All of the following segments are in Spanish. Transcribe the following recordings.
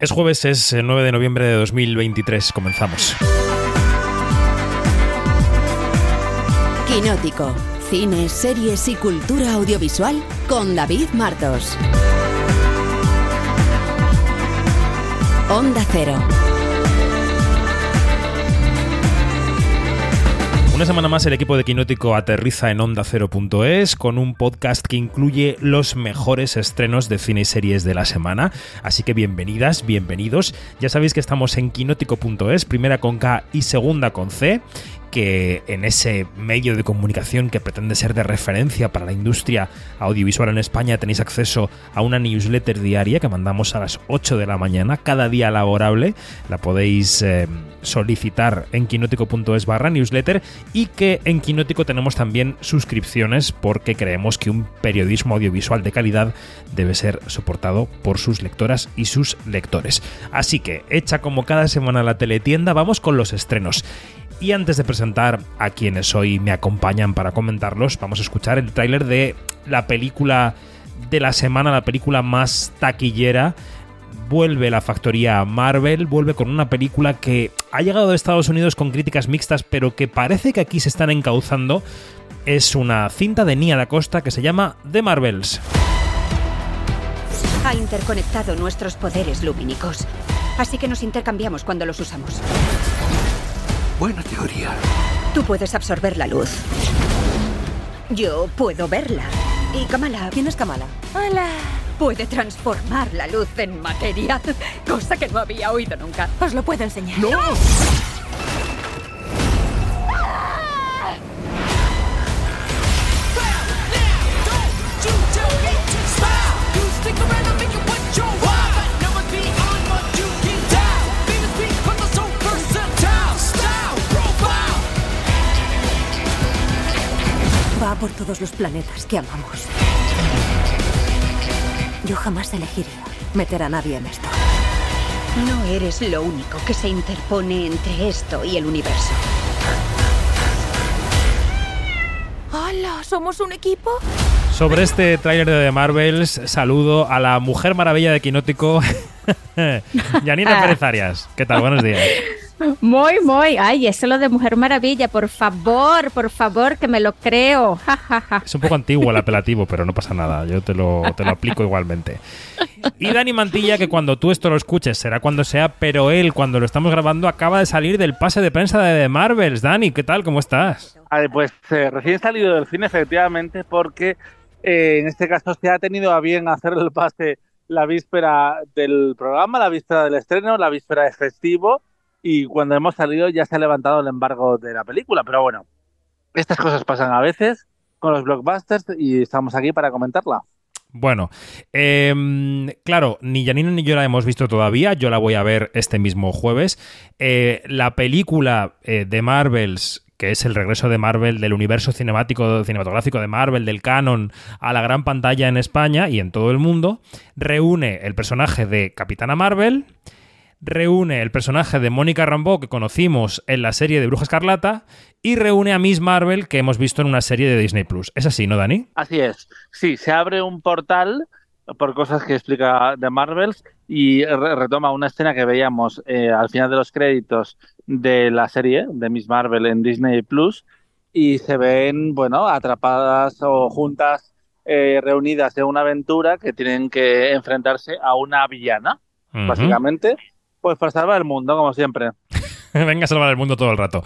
Es jueves, es el 9 de noviembre de 2023. Comenzamos. Kinótico. Cine, series y cultura audiovisual con David Martos. Onda Cero. Una semana más el equipo de Kinótico aterriza en OndaCero.es con un podcast que incluye los mejores estrenos de cine y series de la semana. Así que bienvenidas, bienvenidos. Ya sabéis que estamos en Kinótico.es, primera con K y segunda con C, que en ese medio de comunicación que pretende ser de referencia para la industria audiovisual en España tenéis acceso a una newsletter diaria que mandamos a las 8 de la mañana, cada día laborable. La podéis solicitar en kinótico.es/newsletter, y que en Kinótico tenemos también suscripciones porque creemos que un periodismo audiovisual de calidad debe ser soportado por sus lectoras y sus lectores. Así que, hecha como cada semana la teletienda, vamos con los estrenos. Y antes de presentar a quienes hoy me acompañan para comentarlos, vamos a escuchar el tráiler de la película de la semana, la película más taquillera. Vuelve la factoría Marvel, vuelve con una película que ha llegado de Estados Unidos con críticas mixtas, pero que parece que aquí se están encauzando. Es una cinta de Nia DaCosta que se llama The Marvels. Ha interconectado nuestros poderes lumínicos, así que nos intercambiamos cuando los usamos. Buena teoría. Tú puedes absorber la luz. Yo puedo verla. Y Kamala... ¿Quién es Kamala? Hola. Puede transformar la luz en materia, cosa que no había oído nunca. Os lo puedo enseñar. ¡No! Va por todos los planetas que amamos. Yo jamás elegiría meter a nadie en esto. No eres lo único que se interpone entre esto y el universo. ¡Hola! ¿Somos un equipo? Sobre este tráiler de The Marvels, saludo a la Mujer Maravilla de Kinótico, Yanina Pérez Arias. ¿Qué tal? Buenos días. Muy, muy. Ay, eso lo de Mujer Maravilla, por favor, que me lo creo. Ja, ja, ja. Es un poco antiguo el apelativo, pero no pasa nada. Yo te lo aplico igualmente. Y Dani Mantilla, que cuando tú esto lo escuches será cuando sea, pero él, cuando lo estamos grabando, acaba de salir del pase de prensa de The Marvels. Dani, ¿qué tal? ¿Cómo estás? Pues recién salido del cine, efectivamente, porque en este caso se ha tenido a bien hacer el pase la víspera del programa, la víspera del estreno, la víspera de festivo. Y cuando hemos salido ya se ha levantado el embargo de la película. Pero bueno, estas cosas pasan a veces con los blockbusters y estamos aquí para comentarla. Bueno, claro, ni Janina ni yo la hemos visto todavía. Yo la voy a ver este mismo jueves. La película de Marvels, que es el regreso de Marvel, del universo cinematográfico de Marvel, del canon, a la gran pantalla en España y en todo el mundo, reúne el personaje de Capitana Marvel... Reúne el personaje de Mónica Rambeau, que conocimos en la serie de Bruja Escarlata, y reúne a Miss Marvel, que hemos visto en una serie de Disney Plus. ¿Es así, no, Dani? Así es. Sí, se abre un portal por cosas que explica The Marvels y retoma una escena que veíamos al final de los créditos de la serie de Miss Marvel en Disney Plus, y se ven, bueno, atrapadas o juntas, reunidas en una aventura que tienen que enfrentarse a una villana, básicamente. Pues para salvar el mundo, como siempre. Venga a salvar el mundo todo el rato.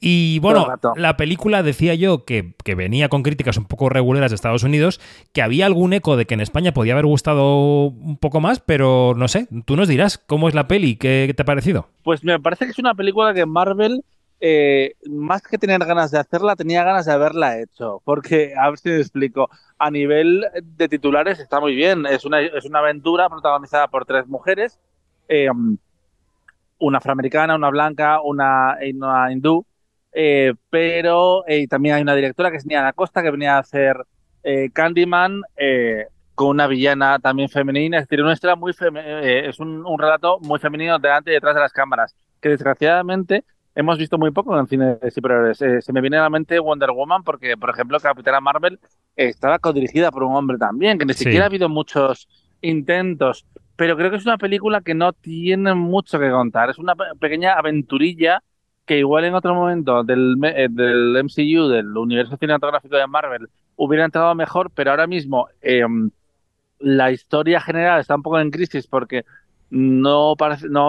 Y bueno, la película, decía yo, que venía con críticas un poco reguleras de Estados Unidos, que había algún eco de que en España podía haber gustado un poco más, pero no sé, tú nos dirás cómo es la peli, qué te ha parecido. Pues me parece que es una película que Marvel, más que tener ganas de hacerla, tenía ganas de haberla hecho. Porque, a ver si me explico, a nivel de titulares está muy bien. Es una aventura protagonizada por tres mujeres, una afroamericana, una blanca, una hindú, pero también hay una directora que es Nia DaCosta, que venía a hacer Candyman, con una villana también femenina. Es decir, es un relato muy femenino delante y detrás de las cámaras, que desgraciadamente hemos visto muy poco en el cine de superhéroes. Se me viene a la mente Wonder Woman, porque, por ejemplo, Capitana Marvel estaba codirigida por un hombre también, que ni siquiera ha habido muchos intentos pero creo que es una película que no tiene mucho que contar. Es una pequeña aventurilla que igual en otro momento del MCU, del universo cinematográfico de Marvel, hubiera entrado mejor, pero ahora mismo la historia general está un poco en crisis porque no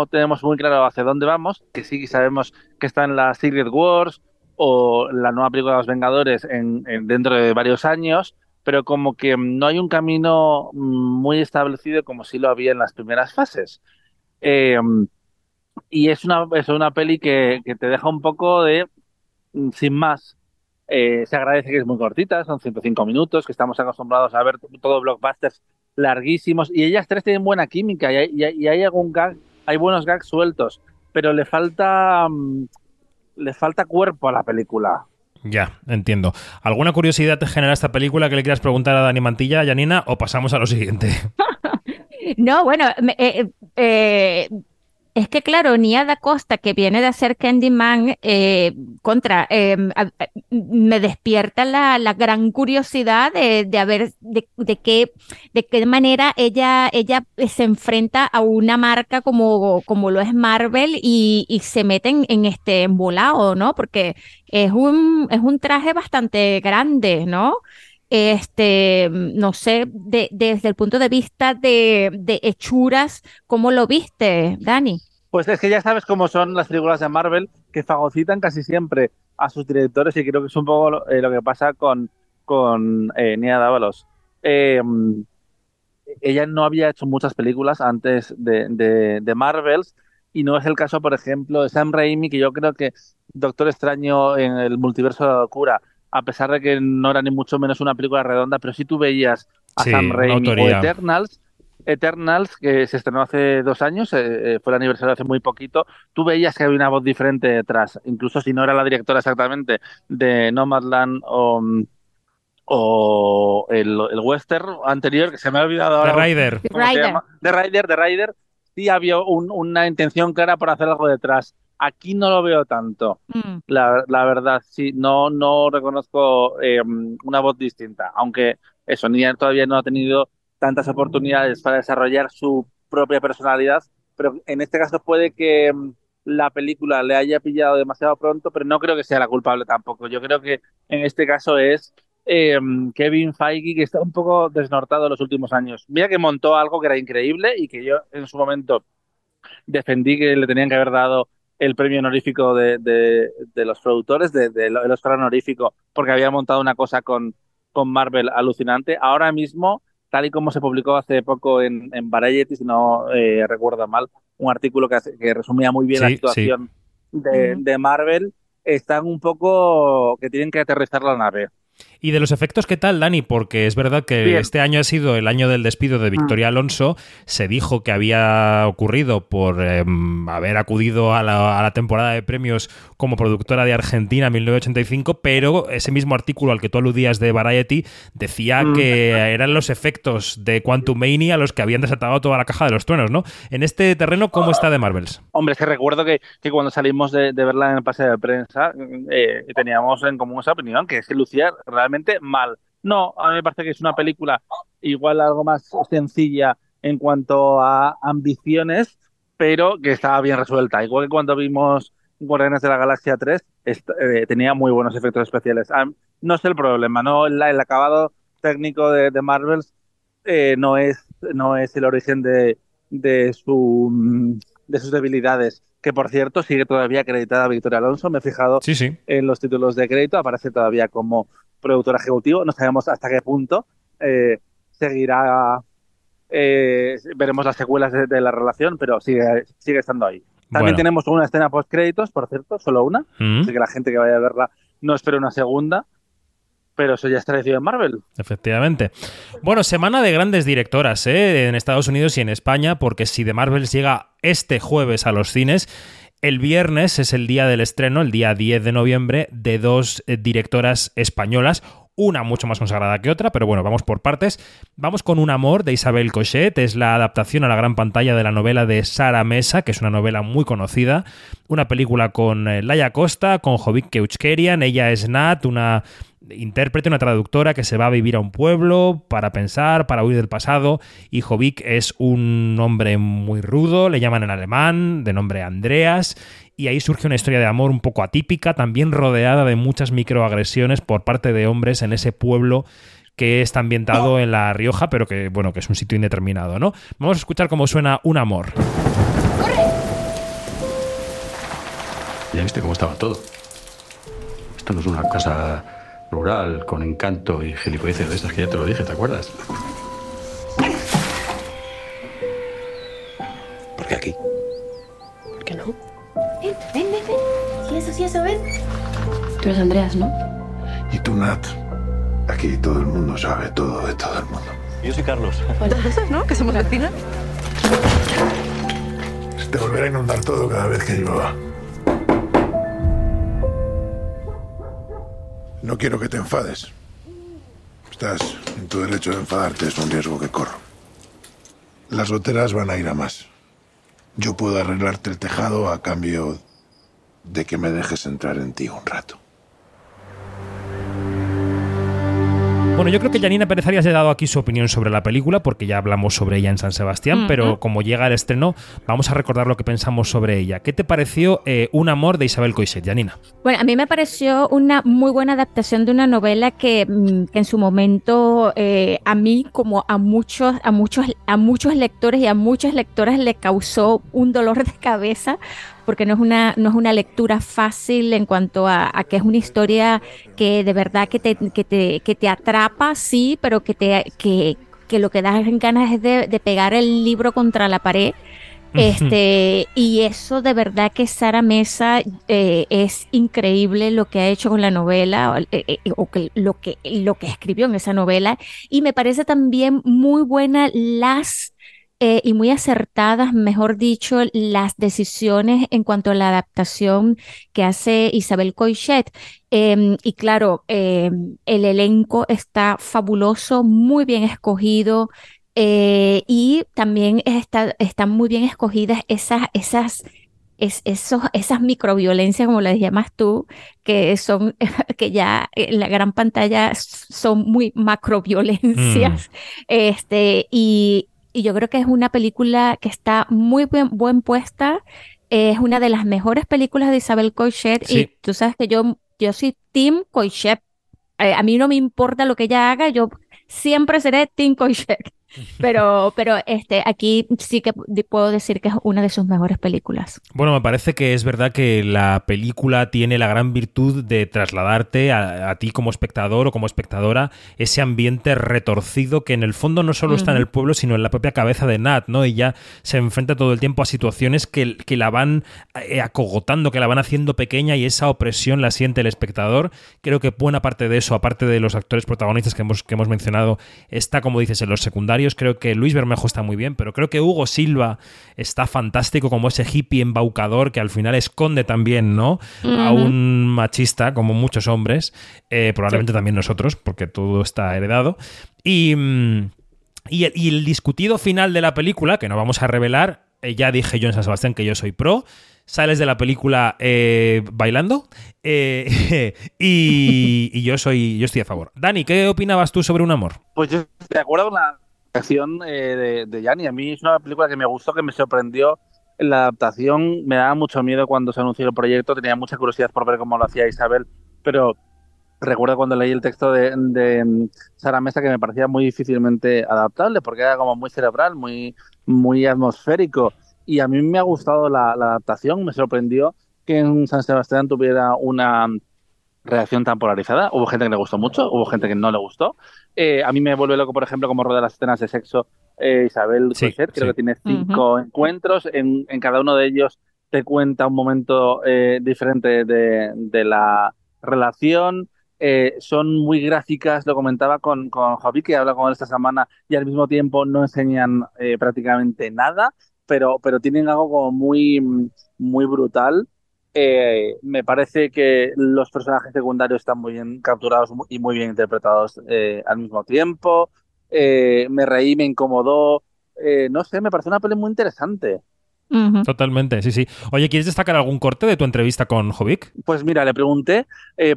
tenemos muy claro hacia dónde vamos, que sí sabemos que está en la Secret Wars o la nueva película de los Vengadores dentro de varios años, pero como que no hay un camino muy establecido como sí lo había en las primeras fases. Y es una peli que te deja un poco de sin más. Se agradece que es muy cortita, son 105 minutos, que estamos acostumbrados a ver todos blockbusters larguísimos, y ellas tres tienen buena química y hay algún gag, hay buenos gags sueltos, pero le falta cuerpo a la película. Ya, entiendo. ¿Alguna curiosidad te genera esta película que le quieras preguntar a Dani Mantilla, Janina, o pasamos a lo siguiente? No, bueno, es que claro, Nia DaCosta, que viene de hacer Candyman, me despierta la gran curiosidad de a ver de qué manera ella se enfrenta a una marca como lo es Marvel y se mete en este embolado, ¿no? Porque es un traje bastante grande, ¿no? No sé, desde el punto de vista de hechuras, ¿cómo lo viste, Dani? Pues es que ya sabes cómo son las películas de Marvel, que fagocitan casi siempre a sus directores, y creo que es un poco lo que pasa con Nia Dávalos. Ella no había hecho muchas películas antes de Marvels, y no es el caso, por ejemplo, de Sam Raimi, que yo creo que Doctor Extraño en el multiverso de la locura, a pesar de que no era ni mucho menos una película redonda, pero sí tú veías a Sam Raimi o Eternals, que se estrenó hace 2 años, fue el aniversario hace muy poquito, tú veías que había una voz diferente detrás, incluso si no era la directora exactamente de Nomadland o el western anterior, que se me ha olvidado ahora. The Rider, sí había una intención clara por hacer algo detrás. Aquí no lo veo tanto, la verdad, sí, no reconozco una voz distinta, aunque eso, Nia todavía no ha tenido tantas oportunidades para desarrollar su propia personalidad, pero en este caso puede que la película le haya pillado demasiado pronto, pero no creo que sea la culpable tampoco. Yo creo que en este caso es Kevin Feige, que está un poco desnortado en los últimos años. Mira que montó algo que era increíble y que yo en su momento defendí que le tenían que haber dado el premio honorífico de los productores, el Oscar honorífico, porque había montado una cosa con Marvel alucinante. Ahora mismo, tal y como se publicó hace poco en Variety, si no recuerdo mal, un artículo que resumía muy bien la situación de Marvel, están un poco que tienen que aterrizar la nave. Y de los efectos, ¿qué tal, Dani? Porque es verdad que este año ha sido el año del despido de Victoria Alonso. Se dijo que había ocurrido por haber acudido a la temporada de premios como productora de Argentina 1985, pero ese mismo artículo al que tú aludías de Variety decía que eran los efectos de Quantumania los que habían desatado toda la caja de los truenos, ¿no? En este terreno, ¿cómo está The Marvels? Hombre, es que recuerdo que cuando salimos de verla en el pase de prensa teníamos en común esa opinión, que es que lucía realmente mal. No, a mí me parece que es una película igual algo más sencilla en cuanto a ambiciones, pero que estaba bien resuelta. Igual que cuando vimos Guardianes de la Galaxia 3, tenía muy buenos efectos especiales. No es el problema, no el acabado técnico de Marvels no es el origen de sus debilidades. Que por cierto sigue todavía acreditada Victoria Alonso, me he fijado en los títulos de crédito, aparece todavía como productora ejecutiva, no sabemos hasta qué punto seguirá, veremos las secuelas de la relación, pero sigue estando ahí. También tenemos una escena post créditos, por cierto, solo una, así que la gente que vaya a verla no espera una segunda. Pero eso ya está decidido en Marvel. Efectivamente. Bueno, semana de grandes directoras, en Estados Unidos y en España, porque si The Marvels llega este jueves a los cines, el viernes es el día del estreno, el día 10 de noviembre, de 2 directoras españolas, una mucho más consagrada que otra, pero bueno, vamos por partes. Vamos con Un amor, de Isabel Coixet. Es la adaptación a la gran pantalla de la novela de Sara Mesa, que es una novela muy conocida. Una película con Laia Costa, con Hovik Keuchkerian. Ella es Nat, una intérprete, una traductora que se va a vivir a un pueblo para pensar, para huir del pasado, y Hovik es un hombre muy rudo, le llaman en alemán, de nombre Andreas, y ahí surge una historia de amor un poco atípica, también rodeada de muchas microagresiones por parte de hombres en ese pueblo que está ambientado en La Rioja, pero que, bueno, que es un sitio indeterminado, ¿no? Vamos a escuchar cómo suena Un amor. ¡Corre! Ya viste cómo estaba todo. Esto no es una casa rural con encanto y gilipolleces de estas que ya te lo dije, ¿te acuerdas? ¿Por qué aquí? ¿Por qué no? Ven. Sí, eso, ven. Tú eres Andreas, ¿no? Y tú, Nat. Aquí todo el mundo sabe todo de todo el mundo. Yo soy Carlos. Bueno, ¿no? Que somos vecinas. Se te volverá a inundar todo cada vez que llueva. No quiero que te enfades. Estás en tu derecho de enfadarte, es un riesgo que corro. Las goteras van a ir a más. Yo puedo arreglarte el tejado a cambio de que me dejes entrar en ti un rato. Bueno, yo creo que Janina Pérez Arias ha dado aquí su opinión sobre la película, porque ya hablamos sobre ella en San Sebastián, pero como llega el estreno, vamos a recordar lo que pensamos sobre ella. ¿Qué te pareció Un amor de Isabel Coixet, Janina? Bueno, a mí me pareció una muy buena adaptación de una novela que en su momento a mí, como a muchos lectores y a muchas lectoras, le causó un dolor de cabeza, porque no es una lectura fácil en cuanto a que es una historia que de verdad que te atrapa, sí, pero que lo que da ganas es de pegar el libro contra la pared. Y eso de verdad que Sara Mesa es increíble lo que ha hecho con la novela o lo que escribió en esa novela, y me parece también muy buena y muy acertadas, mejor dicho, las decisiones en cuanto a la adaptación que hace Isabel Coixet. Y claro, el elenco está fabuloso, muy bien escogido, y también están muy bien escogidas esas microviolencias, como las llamas tú, que ya en la gran pantalla son muy macroviolencias. Y yo creo que es una película que está muy bien puesta. Es una de las mejores películas de Isabel Coixet. Sí. Y tú sabes que yo soy team Coixet. A mí no me importa lo que ella haga. Yo siempre seré team Coixet. Pero aquí sí que puedo decir que es una de sus mejores películas. Bueno, me parece que es verdad que la película tiene la gran virtud de trasladarte a ti como espectador o como espectadora ese ambiente retorcido que en el fondo no solo está en el pueblo, sino en la propia cabeza de Nat, ¿no? Ella se enfrenta todo el tiempo a situaciones que la van acogotando, que la van haciendo pequeña, y esa opresión la siente el espectador. Creo que buena parte de eso, aparte de los actores protagonistas que hemos mencionado, está, como dices, en los secundarios. Creo que Luis Bermejo está muy bien, pero creo que Hugo Silva está fantástico como ese hippie embaucador que al final esconde también, ¿no?, a un machista, como muchos hombres, probablemente también nosotros, porque todo está heredado. Y el discutido final de la película, que no vamos a revelar, ya dije yo en San Sebastián que yo soy pro. Sales de la película bailando y yo estoy a favor. Dani, ¿qué opinabas tú sobre Un amor? Pues yo te acuerdo una acción de Gianni. A mí es una película que me gustó, que me sorprendió la adaptación. Me daba mucho miedo cuando se anunció el proyecto, tenía mucha curiosidad por ver cómo lo hacía Isabel, pero recuerdo cuando leí el texto de Sara Mesa que me parecía muy difícilmente adaptable, porque era como muy cerebral, muy, muy atmosférico, y a mí me ha gustado la adaptación. Me sorprendió que en San Sebastián tuviera una reacción tan polarizada. Hubo gente que le gustó mucho, hubo gente que no le gustó. A mí me vuelve loco, por ejemplo, cómo rodea las escenas de sexo Isabel Coixet. Creo que tiene 5 encuentros. En cada uno de ellos te cuenta un momento diferente de la relación. Son muy gráficas, lo comentaba con Javi, que habla con él esta semana, y al mismo tiempo no enseñan prácticamente nada, pero tienen algo como muy, muy brutal. Me parece que los personajes secundarios están muy bien capturados y muy bien interpretados al mismo tiempo. Me reí, me incomodó. No sé, me pareció una peli muy interesante. Uh-huh. Totalmente, sí, sí. Oye, ¿quieres destacar algún corte de tu entrevista con Hovik? Pues mira, le pregunté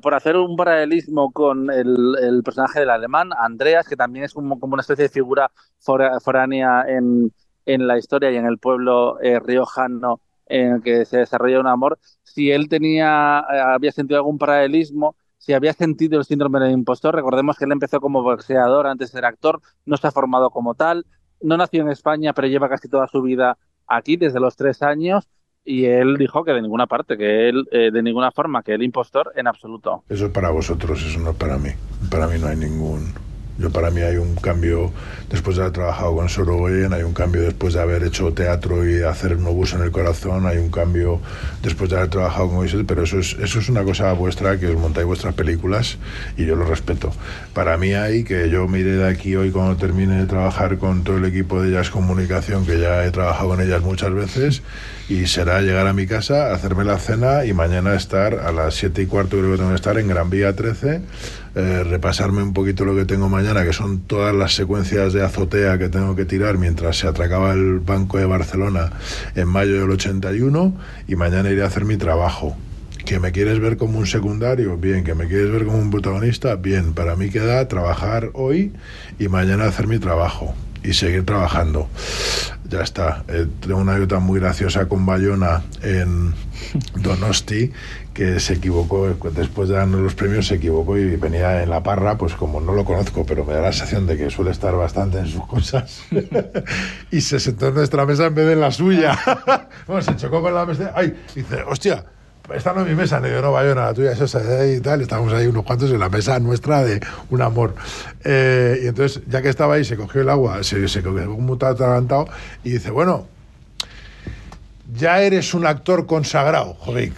por hacer un paralelismo con el personaje del alemán, Andreas, que también es como una especie de figura foránea en la historia y en el pueblo riojano en el que se desarrolla un amor, si él había sentido algún paralelismo, si había sentido el síndrome del impostor. Recordemos que él empezó como boxeador antes de ser actor, no se ha formado como tal, no nació en España, pero lleva casi toda su vida aquí desde los 3 años, y él dijo que de ninguna parte, que él de ninguna forma, que el impostor en absoluto. Eso es para vosotros, eso no es para mí. Para mí no hay ningún... Para mí hay un cambio después de haber trabajado con Sorogoyen, hay un cambio después de haber hecho teatro y hacer un obuso en el corazón, hay un cambio después de haber trabajado con Isabel, pero eso es una cosa vuestra, que os montáis vuestras películas y yo lo respeto. Para mí hay que yo me iré de aquí hoy cuando termine de trabajar con todo el equipo de Jazz Comunicación, que ya he trabajado con ellas muchas veces, y será llegar a mi casa, hacerme la cena y mañana estar a las 7:15, creo que tengo que estar en Gran Vía 13, repasarme un poquito lo que tengo mañana, que son todas las secuencias de azotea que tengo que tirar mientras se atracaba el Banco de Barcelona en mayo del 81, y mañana iré a hacer mi trabajo. ¿Que me quieres ver como un secundario? Bien. ¿Que me quieres ver como un protagonista? Bien. Para mí queda trabajar hoy y mañana hacer mi trabajo y seguir trabajando. Ya está. Tengo una anécdota muy graciosa con Bayona en Donosti, que se equivocó, después de darnos los premios se equivocó y venía en la parra, pues como no lo conozco, pero me da la sensación de que suele estar bastante en sus cosas, y se sentó en nuestra mesa en vez de en la suya. Bueno, se chocó con la mesa. ¡Ay! Dice, hostia, esta no es mi mesa. Le digo, no, Bayona, la tuya, eso y tal. Estábamos ahí unos cuantos en la mesa nuestra de un amor. Y entonces, ya que estaba ahí, se cogió el agua, se quedó un mutado atragantado y dice, bueno, ya eres un actor consagrado, Hovik.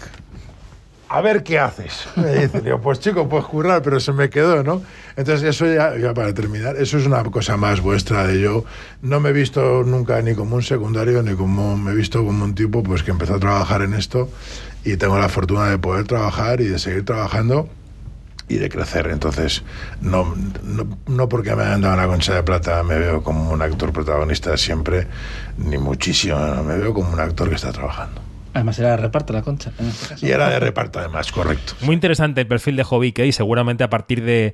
A ver qué haces. Me dice, digo, pues chico, puedes currar, pero se me quedó, ¿no? Entonces eso ya para terminar, eso es una cosa más vuestra de yo. No me he visto nunca ni como un secundario, ni como me he visto como un tipo pues que empezó a trabajar en esto, y tengo la fortuna de poder trabajar y de seguir trabajando y de crecer. Entonces, no porque me hayan dado una concha de plata me veo como un actor protagonista siempre, ni muchísimo, no, me veo como un actor que está trabajando. Además era de reparto la concha, en este caso. Y era de reparto además, correcto. Muy interesante el perfil de Hovik, y seguramente a partir de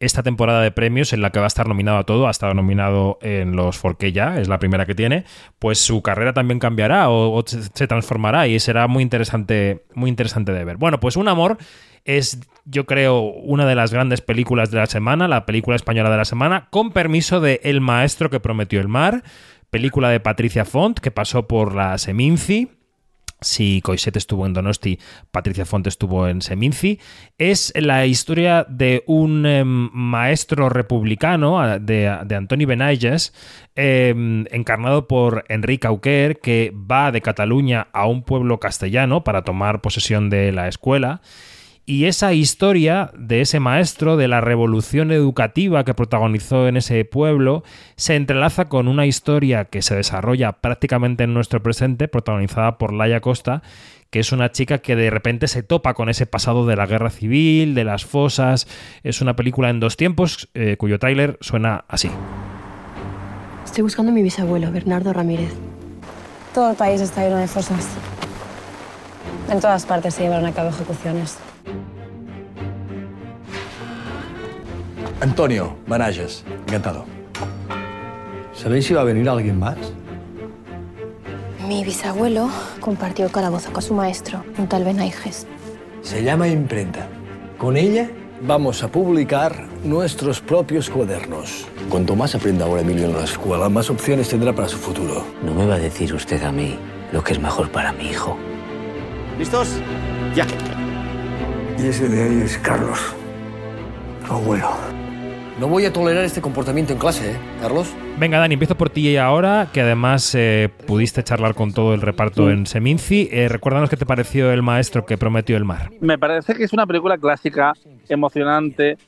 esta temporada de premios en la que va a estar nominado a todo, ha estado nominado en los 4K ya, es la primera que tiene, pues su carrera también cambiará o se transformará, y será muy interesante de ver. Bueno, pues Un amor es, yo creo, una de las grandes películas de la semana, la película española de la semana, con permiso de El Maestro que Prometió el Mar, película de Patricia Font que pasó por la Seminci. Si Coixet estuvo en Donosti, Patricia Font estuvo en Seminci. Es la historia de un maestro republicano de Antoni Benaiges, encarnado por Enric Auquer, que va de Cataluña a un pueblo castellano para tomar posesión de la escuela. Y esa historia de ese maestro, de la revolución educativa que protagonizó en ese pueblo, se entrelaza con una historia que se desarrolla prácticamente en nuestro presente, protagonizada por Laia Costa, que es una chica que de repente se topa con ese pasado de la guerra civil, de las fosas. Es una película en 2 tiempos, cuyo tráiler suena así. Estoy buscando a mi bisabuelo, Bernardo Ramírez. Todo el país está lleno de fosas. En todas partes se llevaron a cabo ejecuciones. Antonio Benaiges, encantado. ¿Sabéis si va a venir alguien más? Mi bisabuelo compartió calabozo con su maestro, un tal Benaiges. Se llama imprenta. Con ella vamos a publicar nuestros propios cuadernos. Cuanto más aprenda ahora Emilio en la escuela, más opciones tendrá para su futuro. No me va a decir usted a mí lo que es mejor para mi hijo. ¿Listos? Ya. Y ese de ahí es Carlos. Abuelo. No voy a tolerar este comportamiento en clase, ¿eh, Carlos? Venga, Dani, empiezo por ti ahora, que además pudiste charlar con todo el reparto en Seminci. Recuérdanos qué te pareció El Maestro que Prometió el Mar. Me parece que es una película clásica, emocionante,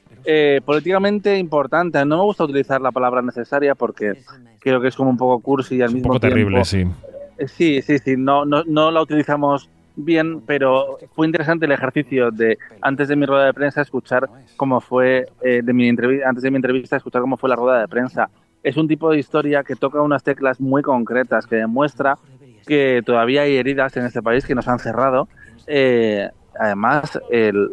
políticamente importante. No me gusta utilizar la palabra necesaria porque creo que es como un poco cursi y al mismo tiempo... Un poco terrible, sí. Sí. No la utilizamos... bien, pero fue interesante el ejercicio de antes de mi rueda de prensa escuchar cómo fue antes de mi entrevista escuchar cómo fue la rueda de prensa. Es un tipo de historia que toca unas teclas muy concretas, que demuestra que todavía hay heridas en este país que nos han cerrado. Además,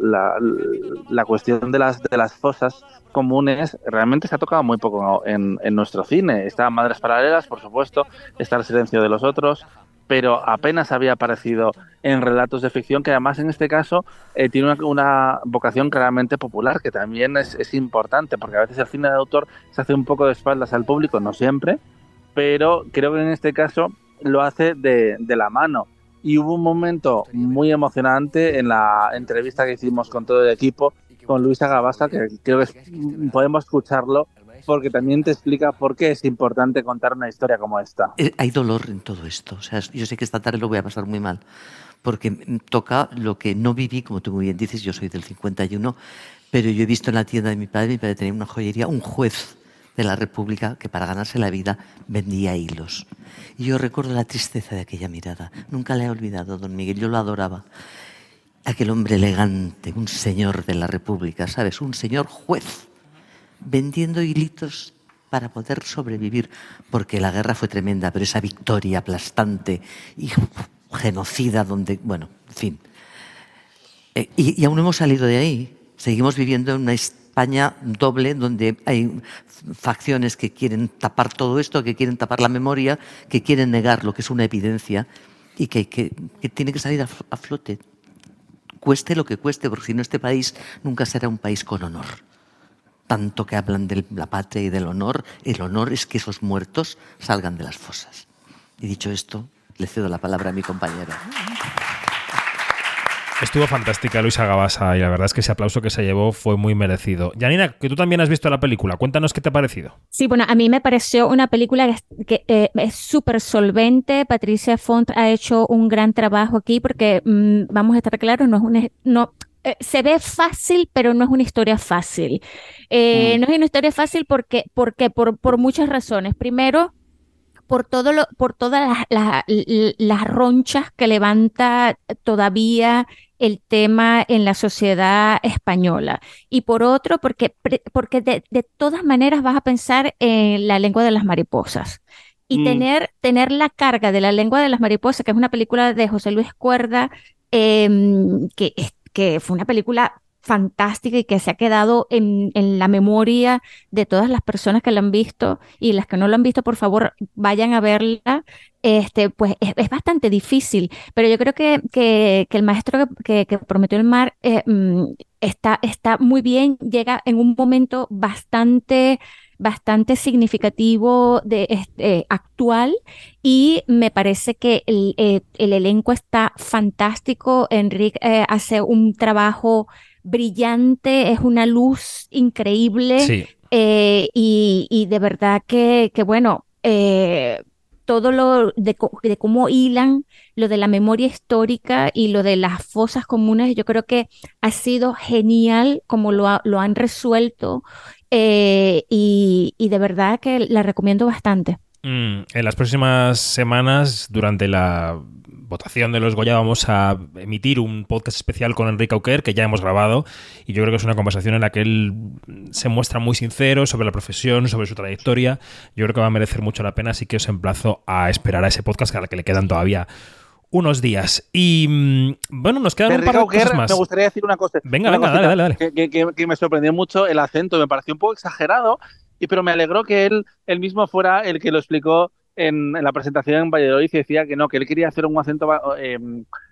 la cuestión de las fosas comunes realmente se ha tocado muy poco en nuestro cine. Está Madres Paralelas, por supuesto, está El silencio de los otros, pero apenas había aparecido en relatos de ficción, que además en este caso tiene una vocación claramente popular, que también es importante, porque a veces el cine de autor se hace un poco de espaldas al público, no siempre, pero creo que en este caso lo hace de la mano. Y hubo un momento muy emocionante en la entrevista que hicimos con todo el equipo, con Luisa Gabasa, que creo que podemos escucharlo, porque también te explica por qué es importante contar una historia como esta. Hay dolor en todo esto. O sea, yo sé que esta tarde lo voy a pasar muy mal, porque toca lo que no viví, como tú muy bien dices. Yo soy del 51, pero yo he visto en la tienda de mi padre tenía una joyería, un juez de la República que para ganarse la vida vendía hilos. Y yo recuerdo la tristeza de aquella mirada. Nunca la he olvidado, don Miguel, yo lo adoraba. Aquel hombre elegante, un señor de la República, ¿sabes? Un señor juez, vendiendo hilitos para poder sobrevivir, porque la guerra fue tremenda, pero esa victoria aplastante y genocida donde... Bueno, en fin. Y aún no hemos salido de ahí. Seguimos viviendo en una España doble, donde hay facciones que quieren tapar todo esto, que quieren tapar la memoria, que quieren negar lo que es una evidencia y que tiene que salir a flote. Cueste lo que cueste, porque si no, este país nunca será un país con honor. Tanto que hablan de la patria y del honor, el honor es que esos muertos salgan de las fosas. Y dicho esto, le cedo la palabra a mi compañera. Estuvo fantástica Luisa Gabasa y la verdad es que ese aplauso que se llevó fue muy merecido. Janina, que tú también has visto la película, cuéntanos qué te ha parecido. Sí, bueno, a mí me pareció una película que es súper solvente. Patricia Font ha hecho un gran trabajo aquí porque, vamos a estar claros, se ve fácil, pero no es una historia fácil. No es una historia fácil porque por muchas razones. Primero, por todas las ronchas que levanta todavía el tema en la sociedad española. Y por otro, porque de todas maneras vas a pensar en La lengua de las mariposas. Y tener la carga de La lengua de las mariposas, que es una película de José Luis Cuerda, que fue una película fantástica y que se ha quedado en la memoria de todas las personas que la han visto, y las que no la han visto, por favor, vayan a verla. Pues es bastante difícil, pero yo creo que El maestro que prometió el mar está muy bien, llega en un momento bastante significativo de actual, y me parece que el elenco está fantástico. Enric hace un trabajo brillante, es una luz increíble. Sí. Y de verdad que bueno, todo lo de cómo hilan lo de la memoria histórica y lo de las fosas comunes, yo creo que ha sido genial como lo han resuelto, y de verdad que la recomiendo bastante. En las próximas semanas, durante la votación de los Goya, vamos a emitir un podcast especial con Enric Auquer, que ya hemos grabado, y yo creo que es una conversación en la que él se muestra muy sincero sobre la profesión, sobre su trayectoria. Yo creo que va a merecer mucho la pena, así que os emplazo a esperar a ese podcast, a la que le quedan todavía unos días. Y bueno, nos quedan un par de cosas más. Me gustaría decir una cosa. Venga, dale. Que me sorprendió mucho el acento, me pareció un poco exagerado, pero me alegró que él mismo fuera el que lo explicó en la presentación en Valladolid, y decía que no, que él quería hacer un acento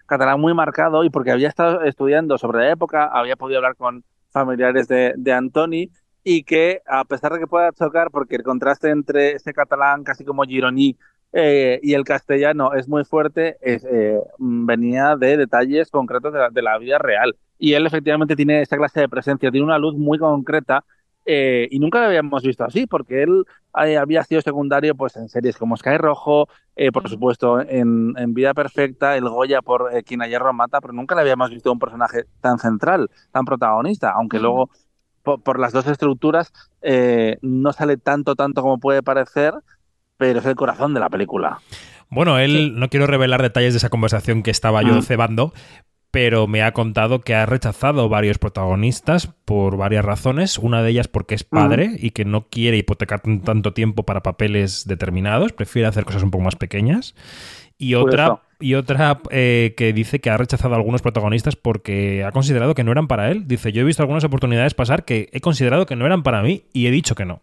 catalán muy marcado, y porque había estado estudiando sobre la época, había podido hablar con familiares de Antoni, y que a pesar de que pueda chocar, porque el contraste entre este catalán casi como gironí y el castellano es muy fuerte, venía de detalles concretos de la vida real. Y él efectivamente tiene esta clase de presencia, tiene una luz muy concreta. Y nunca lo habíamos visto así, porque él había sido secundario pues en series como Sky Rojo, por supuesto en Vida Perfecta, el Goya por Quien a hierro mata, pero nunca le habíamos visto un personaje tan central, tan protagonista, aunque luego por las dos estructuras no sale tanto como puede parecer, pero es el corazón de la película. Bueno, él, sí. No quiero revelar detalles de esa conversación que estaba yo cebando, pero me ha contado que ha rechazado varios protagonistas por varias razones. Una de ellas porque es padre y que no quiere hipotecar tanto tiempo para papeles determinados, prefiere hacer cosas un poco más pequeñas. Y otra, que dice que ha rechazado a algunos protagonistas porque ha considerado que no eran para él. Dice, yo he visto algunas oportunidades pasar que he considerado que no eran para mí y he dicho que no.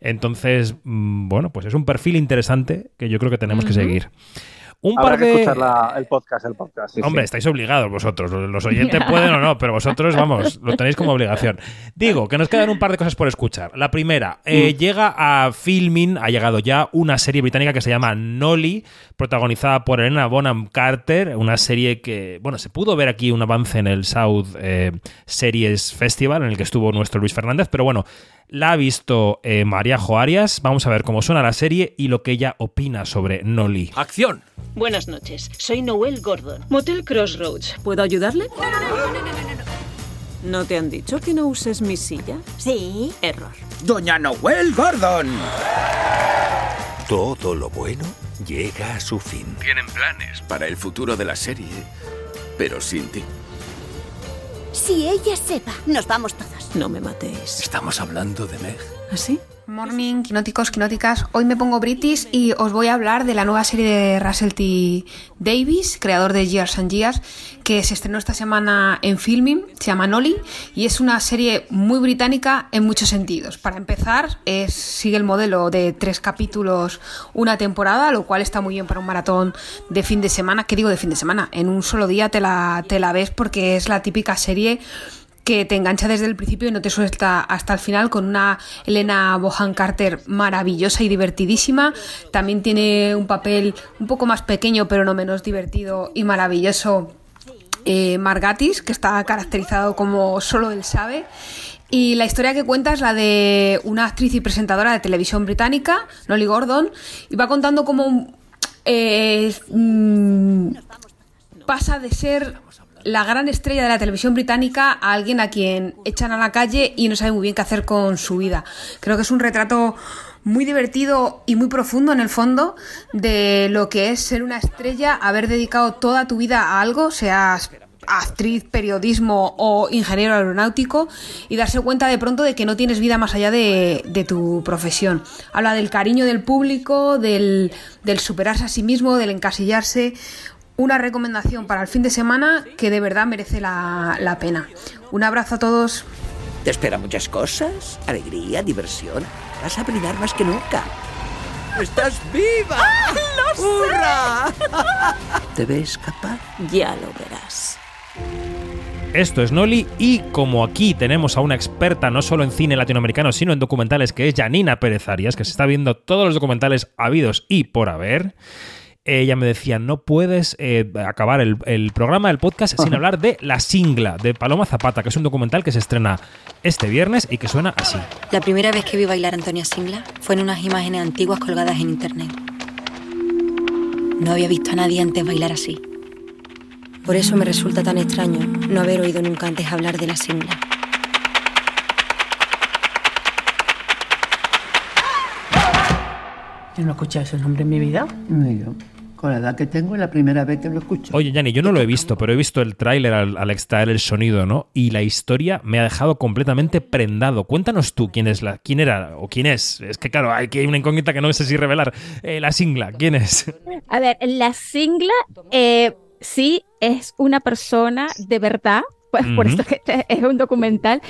Entonces, bueno, pues es un perfil interesante que yo creo que tenemos que seguir. Habrá que escuchar el podcast. Sí, hombre, sí. Estáis obligados vosotros. Los oyentes pueden o no, pero vosotros, vamos, lo tenéis como obligación. Digo, que nos quedan un par de cosas por escuchar. La primera, llega a Filmin, ha llegado ya una serie británica que se llama Nolly, protagonizada por Helena Bonham Carter, una serie que, bueno, se pudo ver aquí un avance en el South Series Festival, en el que estuvo nuestro Luis Fernández, pero bueno, la ha visto María Jo Arias. Vamos a ver cómo suena la serie y lo que ella opina sobre Nolly. ¡Acción! Buenas noches, soy Noel Gordon. Motel Crossroads. ¿Puedo ayudarle? No. ¿No te han dicho que no uses mi silla? Sí. Error. ¡Doña Noel Gordon! Todo lo bueno llega a su fin. Tienen planes para el futuro de la serie, pero sin ti. Si ella sepa, nos vamos todos. No me matéis. Estamos hablando de Meg. ¿Ah, sí? Morning, quinóticos, quinóticas. Hoy me pongo british y os voy a hablar de la nueva serie de Russell T. Davies, creador de Years and Years, que se estrenó esta semana en Filmin. Se llama Nolly y es una serie muy británica en muchos sentidos. Para empezar, sigue el modelo de 3 capítulos una temporada, lo cual está muy bien para un maratón de fin de semana. ¿Qué digo de fin de semana? En un solo día te la ves, porque es la típica serie que te engancha desde el principio y no te suelta hasta el final, con una Helena Bonham Carter maravillosa y divertidísima. También tiene un papel un poco más pequeño, pero no menos divertido y maravilloso, Margatis, que está caracterizado como solo él sabe. Y la historia que cuenta es la de una actriz y presentadora de televisión británica, Nolly Gordon, y va contando cómo pasa de ser la gran estrella de la televisión británica a alguien a quien echan a la calle y no sabe muy bien qué hacer con su vida. Creo que es un retrato muy divertido y muy profundo, en el fondo, de lo que es ser una estrella, haber dedicado toda tu vida a algo, seas actriz, periodismo o ingeniero aeronáutico, y darse cuenta de pronto de que no tienes vida más allá de tu profesión. Habla del cariño del público, del superarse a sí mismo, del encasillarse. Una recomendación para el fin de semana que de verdad merece la pena. Un abrazo a todos. Te espera muchas cosas, alegría, diversión. Vas a brillar más que nunca. ¡Estás viva! ¡Ah, lo sé! ¡Hurra! ¿Te ves capaz? Ya lo verás. Esto es Nolly, y como aquí tenemos a una experta no solo en cine latinoamericano, sino en documentales, que es Janina Pérez Arias, que se está viendo todos los documentales habidos y por haber. Ella me decía, no puedes acabar el programa del podcast sin hablar de La Singla, de Paloma Zapata, que es un documental que se estrena este viernes y que suena así. La primera vez que vi bailar a Antonia Singla fue en unas imágenes antiguas colgadas en internet. No había visto a nadie antes bailar así. Por eso me resulta tan extraño no haber oído nunca antes hablar de La Singla. Yo no he escuchado ese nombre en mi vida. No, yo. Con la edad que tengo, es la primera vez que lo escucho. Oye, Yanni, yo no lo he visto, pero he visto el tráiler al extraer el sonido, ¿no? Y la historia me ha dejado completamente prendado. Cuéntanos tú quién era o quién es. Es que claro, hay una incógnita que no sé si revelar. La Singla, ¿quién es? A ver, La Singla sí es una persona de verdad, pues por eso que es un documental.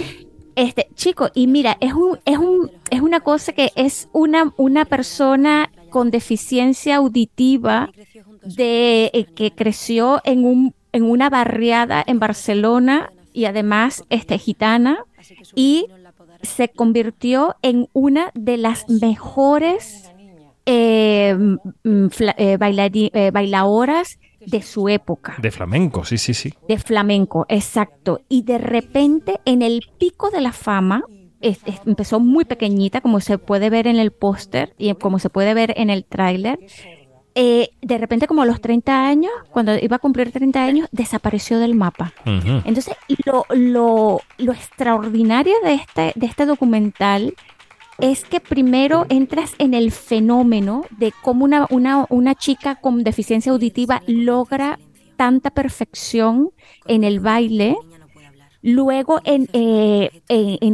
Chico, y mira, es una cosa que es una persona con deficiencia auditiva que creció en una barriada en Barcelona, y además gitana, y se convirtió en una de las mejores bailadoras de su época. De flamenco, sí. De flamenco, exacto. Y de repente, en el pico de la fama, empezó muy pequeñita, como se puede ver en el póster y como se puede ver en el tráiler. De repente, como a los 30 años, cuando iba a cumplir 30 años, desapareció del mapa. Uh-huh. Entonces, lo extraordinario de este documental es que primero entras en el fenómeno de cómo una chica con deficiencia auditiva logra tanta perfección en el baile, luego en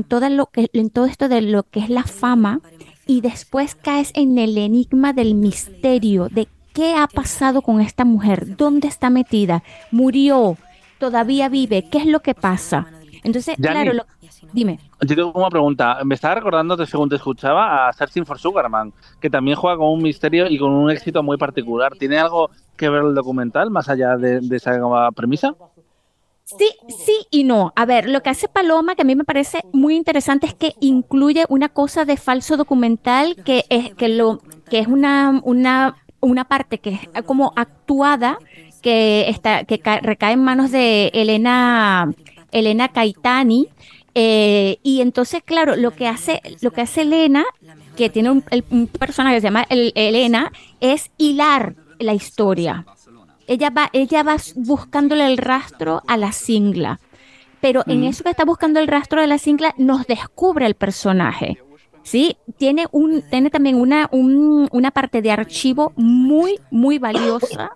todo esto de lo que es la fama, y después caes en el enigma del misterio de ¿Qué ha pasado con esta mujer? ¿Dónde está metida? ¿Murió? ¿Todavía vive? ¿Qué es lo que pasa? Entonces, Gianni, claro, dime. Yo tengo una pregunta. Me estaba recordando, de según te escuchaba, a Searching for Sugarman, que también juega con un misterio y con un éxito muy particular. ¿Tiene algo que ver el documental más allá de esa premisa? Sí, sí y no. A ver, lo que hace Paloma, que a mí me parece muy interesante, es que incluye una cosa de falso documental que es una parte que es como actuada, que recae en manos de Helena Caitani, y entonces, claro, lo que hace Helena, que tiene un personaje que se llama Helena, es hilar la historia. Ella va buscándole el rastro a La Singla, pero en eso que está buscando el rastro de La Singla nos descubre el personaje, ¿sí? Tiene también una parte de archivo muy, muy valiosa.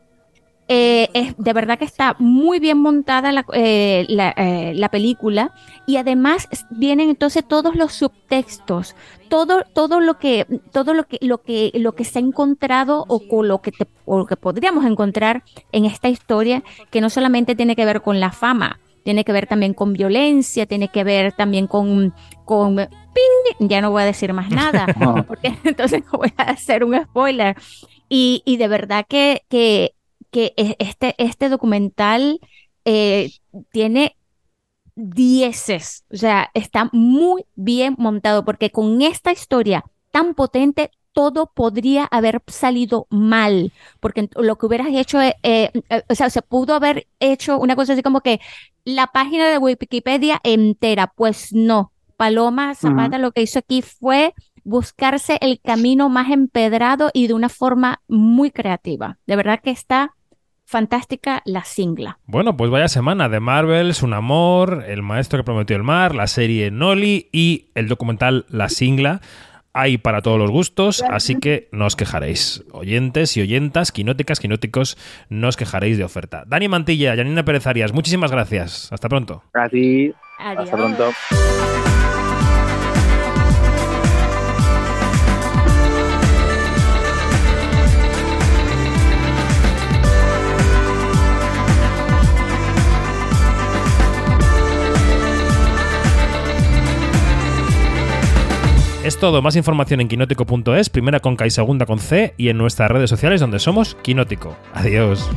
De verdad que está muy bien montada la película, y además vienen entonces todos los subtextos, todo lo que se ha encontrado o lo que podríamos encontrar en esta historia, que no solamente tiene que ver con la fama, tiene que ver también con violencia, tiene que ver también con ¡ping! Ya no voy a decir más nada, porque entonces voy a hacer un spoiler, y de verdad que este documental tiene 10, o sea, está muy bien montado, porque con esta historia tan potente todo podría haber salido mal, porque lo que hubieras hecho, o sea, se pudo haber hecho una cosa así como que la página de Wikipedia entera. Pues no, Paloma Zapata lo que hizo aquí fue buscarse el camino más empedrado y de una forma muy creativa. De verdad que está fantástica La Singla. Bueno, pues vaya semana. The Marvels, Un amor, El maestro que prometió el mar, la serie Nolly y el documental La Singla. Hay para todos los gustos, así que no os quejaréis. Oyentes y oyentas, quinóticas, quinóticos, no os quejaréis de oferta. Dani Mantilla, Janina Pérez Arias, muchísimas gracias. Hasta pronto. A ti. Adiós. Hasta pronto. Es todo. Más información en kinótico.es, primera con K y segunda con C, y en nuestras redes sociales donde somos Kinótico. Adiós.